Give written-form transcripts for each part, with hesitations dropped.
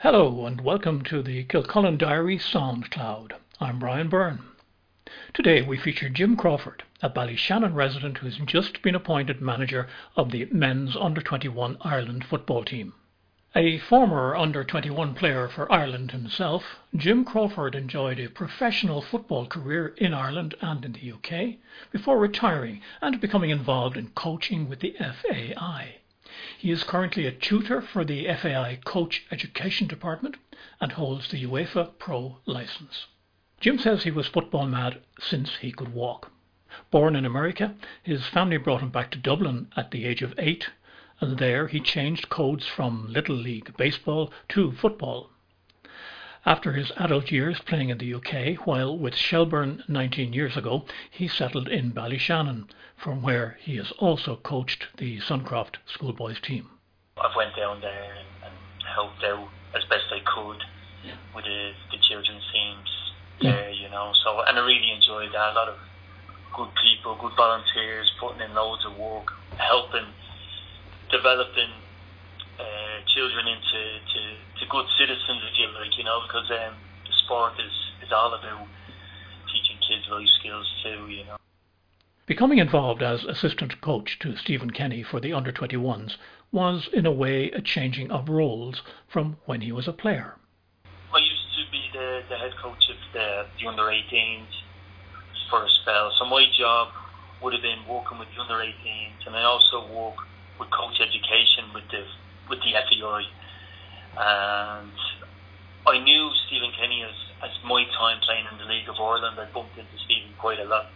Hello and welcome to the Kilcullen Diary SoundCloud. I'm Brian Byrne. Today we feature Jim Crawford, a Ballyshannon resident who's just been appointed manager of the men's under-21 Ireland football team. A former under-21 player for Ireland himself, Jim Crawford enjoyed a professional football career in Ireland and in the UK before retiring and becoming involved in coaching with the FAI. He is currently a tutor for the FAI Coach Education Department and holds the UEFA Pro licence. Jim says he was football mad since he could walk. Born in America, his family brought him back to Dublin at the age of 8, and there he changed codes from Little League Baseball to football. After his adult years playing in the UK, while with Shelbourne 19 years ago, he settled in Ballyshannon, from where he has also coached the Suncroft Schoolboys team. I've went down there and helped out as best I could with the children's teams there, you know. So, and I really enjoyed that. A lot of good people, good volunteers, putting in loads of work, helping, developing children into good citizens, if you like, you know, because the sport is all about teaching kids life skills too, you know. Becoming involved as assistant coach to Stephen Kenny for the under-21s was, in a way, a changing of roles from when he was a player. I used to be the head coach of the under-18s for a spell, so my job would have been working with the under-18s, and I also work with coach education with the FAI, and I knew Stephen Kenny as my time playing in the League of Ireland. I bumped into Stephen quite a lot.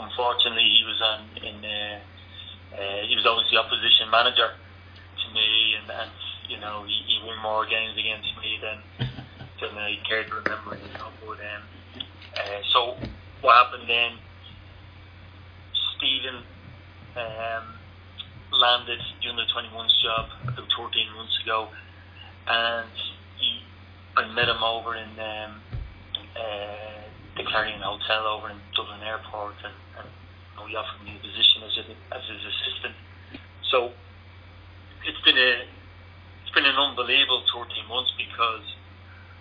Unfortunately, he was always the opposition manager to me, and you know, he won more games against me than I care to remember. You know, but so what happened then? Stephen landed the under-21's job about 14 months ago, and I met him over in the Clarion Hotel over in Dublin Airport, and you know, he offered me a position as his assistant. So it's been an unbelievable 14 months, because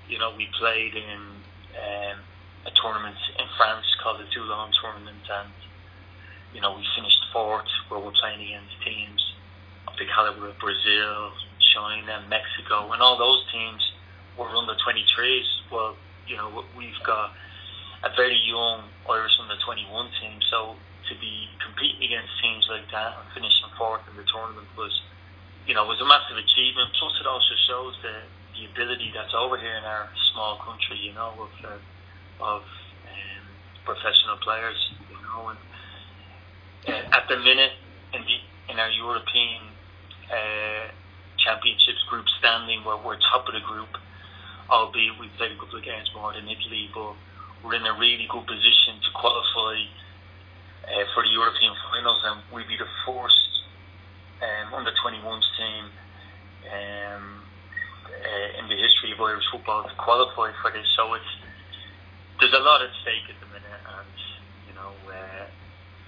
you know, we played in a tournament in France called the Toulon Tournament, and you know, we finished fourth, where we're playing against teams of the calibre of Brazil, China, Mexico, and all those teams were under 23s. Well, you know, we've got a very young Irish under 21 team, so to be competing against teams like that and finishing fourth in the tournament was, you know, was a massive achievement. Plus, it also shows the ability that's over here in our small country, you know, of professional players, you know. And at the minute, in our European Championships group standing, where we're top of the group, albeit we've played a couple of games more than Italy, but we're in a really good position to qualify for the European finals, and we'll be the first under-21s team in the history of Irish football to qualify for this. So there's a lot at stake at the minute, and you know.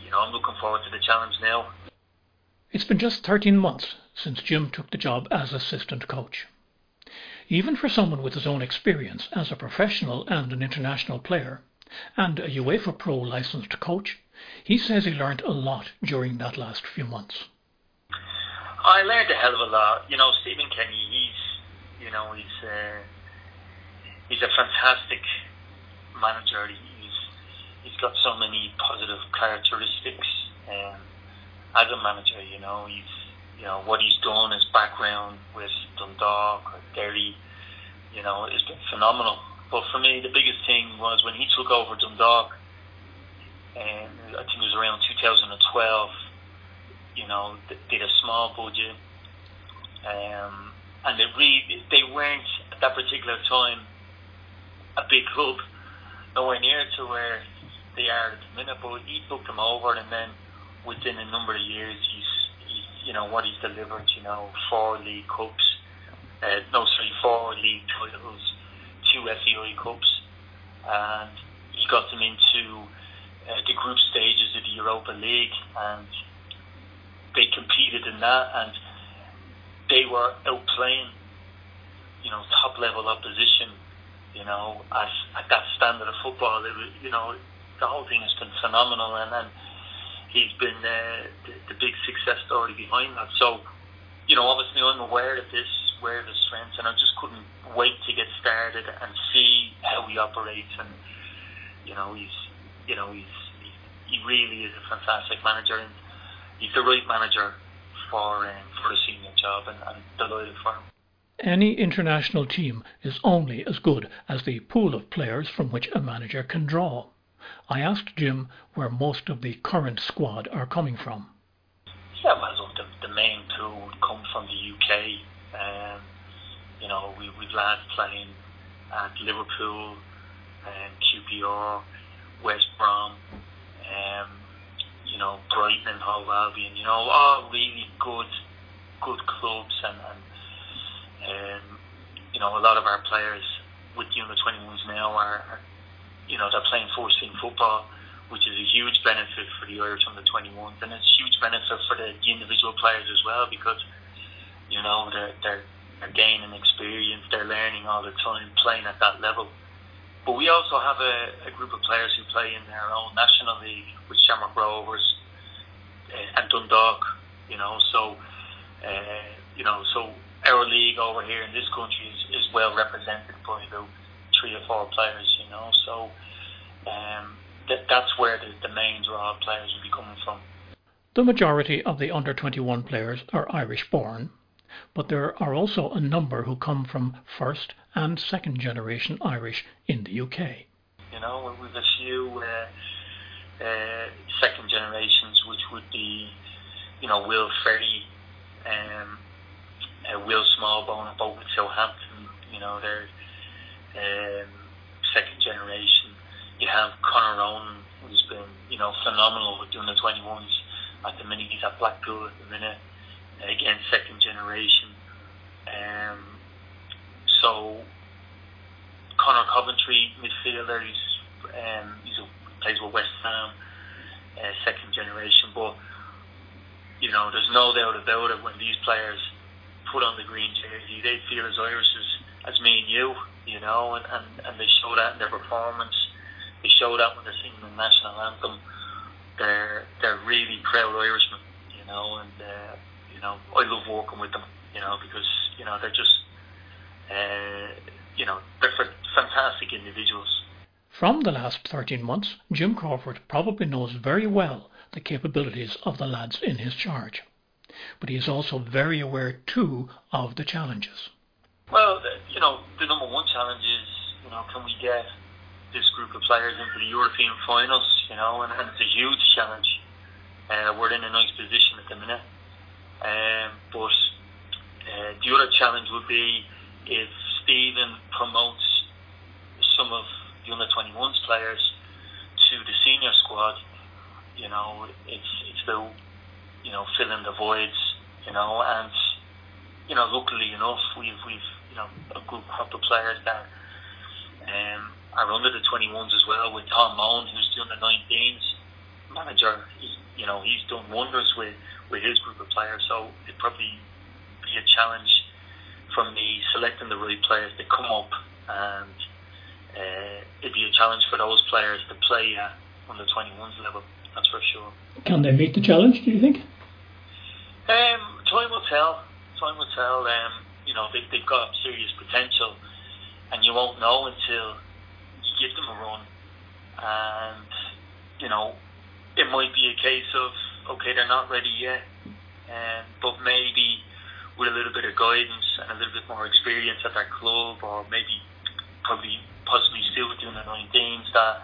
You know, I'm looking forward to the challenge now. It's been just 13 months since Jim took the job as assistant coach. Even for someone with his own experience as a professional and an international player, and a UEFA Pro licensed coach, he says he learned a lot during that last few months. I learned a hell of a lot. You know, Stephen Kenny, he's a fantastic manager. He's got so many positive characteristics as a manager, you know. You know, what he's done, his background with Dundalk or Derry, you know, has been phenomenal. But for me, the biggest thing was when he took over Dundalk, and I think it was around 2012, you know, did a small budget, and they weren't at that particular time a big club, nowhere near to where they are at the minute, but he took them over, and then within a number of years, he's you know, what he's delivered, you know, 4 league titles, 2 FAI Cups, and he got them into the group stages of the Europa League, and they competed in that, and they were outplaying top level opposition, you know, at that standard of football. It was, you know, the whole thing has been phenomenal, and he's been the big success story behind that. So, you know, obviously I'm aware of this, aware of his strengths, and I just couldn't wait to get started and see how he operates. And you know, he really is a fantastic manager, and he's the right manager for a senior job, and I'm delighted for him. Any international team is only as good as the pool of players from which a manager can draw. I asked Jim where most of the current squad are coming from. Yeah, well, the main two would come from the UK. You know, we've lads playing at Liverpool, QPR, West Brom, you know, Brighton and Hove Albion, you know, all really good clubs, and you know, a lot of our players with the under-21s now are, you know, they're playing first-team football, which is a huge benefit for the Irish under-21s, and it's a huge benefit for the individual players as well, because, you know, they're gaining experience, they're learning all the time, playing at that level. But we also have a group of players who play in their own National League with Shamrock Rovers and Dundalk, you know. So, you know, so our league over here in this country is well represented by about 3 or 4 players, you know. So that's where the main draw of players will be coming from. The majority of the under-21 players are Irish-born, but there are also a number who come from first and second generation Irish in the UK. You know, with a few second generations, which would be, you know, Will Ferry, Will Smallbone, both with Southampton, you know, they're second generation. You have Conor Ronan, who's been, you know, phenomenal with doing the 21s at the minute. He's at Blackpool at the minute. Again, second generation. So Conor Coventry, midfielder, he's plays with West Ham, second generation. But you know, there's no doubt about it, when these players put on the green jersey, they feel as Irish as me and you know, and they show that in their performance. They show that when they're singing the national anthem. They're really proud Irishmen, you know, and you know, I love working with them, you know, because you know, they're just you know, they're fantastic individuals. From the last 13 months, Jim Crawford probably knows very well the capabilities of the lads in his charge, but he is also very aware too of the challenges. Well, you know, the number one challenge is, you know, can we get this group of players into the European finals, you know, and it's a huge challenge. We're in a nice position at the minute, but the other challenge would be if Stephen promotes some of the under-21s players to the senior squad. You know, it's about, you know, filling the voids, you know, and you know, luckily enough, we've you know, a good group of players that are under the 21s as well, with Tom Mullen, who's the under-19s manager. You know, he's done wonders with his group of players, so it'd probably be a challenge for me selecting the right players to come up, and it'd be a challenge for those players to play at under 21s level, that's for sure. Can they meet the challenge, do you think? Time will tell. Time will tell. You know, they've got serious potential, and you won't know until you give them a run. And you know, it might be a case of, okay, they're not ready yet, but maybe with a little bit of guidance and a little bit more experience at their club, or maybe possibly still doing the 19s, that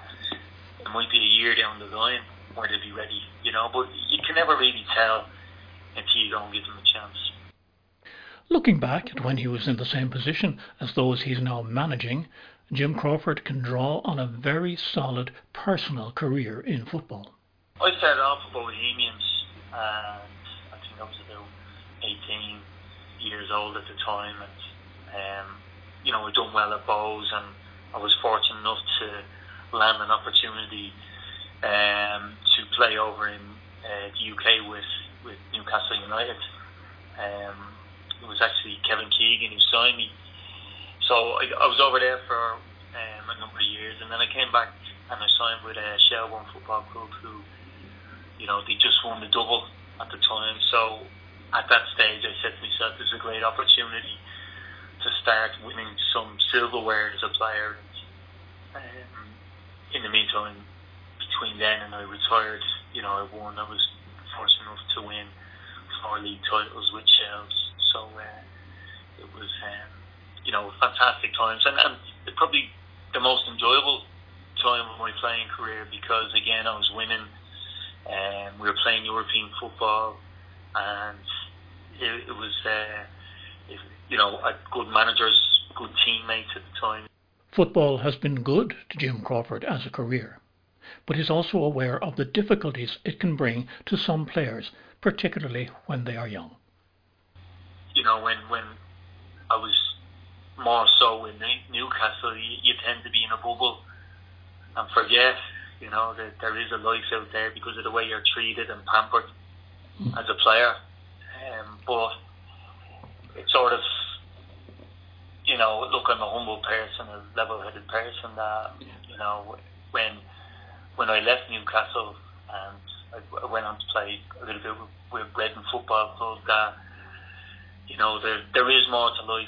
it might be a year down the line where they'll be ready, you know, but you can never really tell until you don't give them a chance. Looking back at when he was in the same position as those he's now managing, Jim Crawford can draw on a very solid personal career in football. I started off with Bohemians, and I think I was about 18 years old at the time, and you know, we'd done well at Bows, and I was fortunate enough to land an opportunity to play over in the UK with Newcastle United. It was actually Kevin Keegan who signed me, So I was over there for a number of years, and then I came back and I signed with Shelbourne Football Club, who, you know, they just won the double at the time. So at that stage I said to myself, there's a great opportunity to start winning some silverware as a player. In the meantime, between then and I retired, you know, I was fortunate enough to win 4 league titles with Shells. So it was, you know, fantastic times, and probably the most enjoyable time of my playing career, because again I was winning, and we were playing European football, and it was, you know, good managers, good teammates at the time. Football has been good to Jim Crawford as a career, but he's also aware of the difficulties it can bring to some players, particularly when they are young. You know, when I was more so in Newcastle, you tend to be in a bubble and forget, you know, that there is a life out there because of the way you're treated and pampered as a player. But it sort of, you know, look, I'm a humble person, a level-headed person, that, you know, when I left Newcastle and I went on to play a little bit with Reading Football Club, that, you know, there is more to life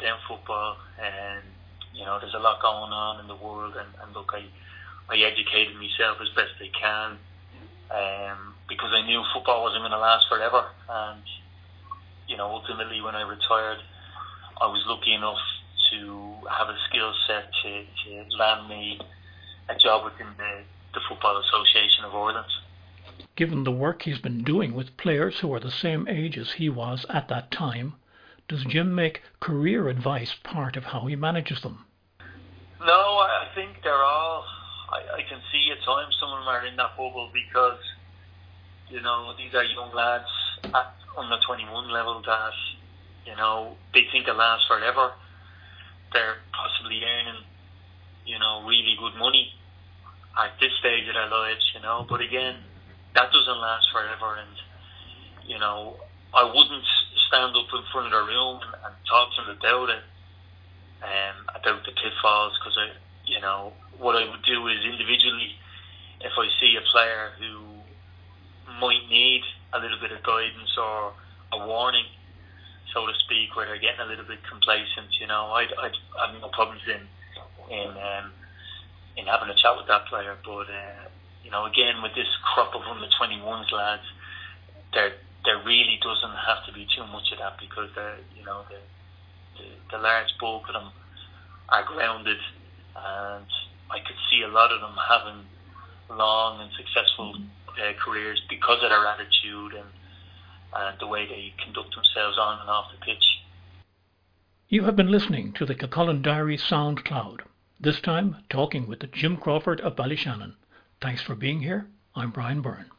than football, and, you know, there's a lot going on in the world, and look, I educated myself as best I can, because I knew football wasn't going to last forever, and, you know, ultimately when I retired, I was lucky enough to have a skill set to land me a job within the Football Association of Ireland. Given the work he's been doing with players who are the same age as he was at that time, does Jim make career advice part of how he manages them? No, I think they're all... I can see at times some of them are in that bubble because, you know, these are young lads at under 21 level that... You know, they think it lasts forever. They're possibly earning, you know, really good money at this stage of their lives, you know. But again, that doesn't last forever. And, you know, I wouldn't stand up in front of the room and talk to them about it, about the pitfalls, because, you know, what I would do is individually, if I see a player who might need a little bit of guidance or a warning, so to speak, where they're getting a little bit complacent, you know, I'd have no problems in having a chat with that player. But you know, again, with this crop of under 21s lads, there really doesn't have to be too much of that, because you know, the large bulk of them are grounded, and I could see a lot of them having long and successful careers because of their attitude and the way they conduct themselves on and off the pitch. You have been listening to the Kilcullen Diary SoundCloud, this time talking with Jim Crawford of Ballyshannon. Thanks for being here. I'm Brian Byrne.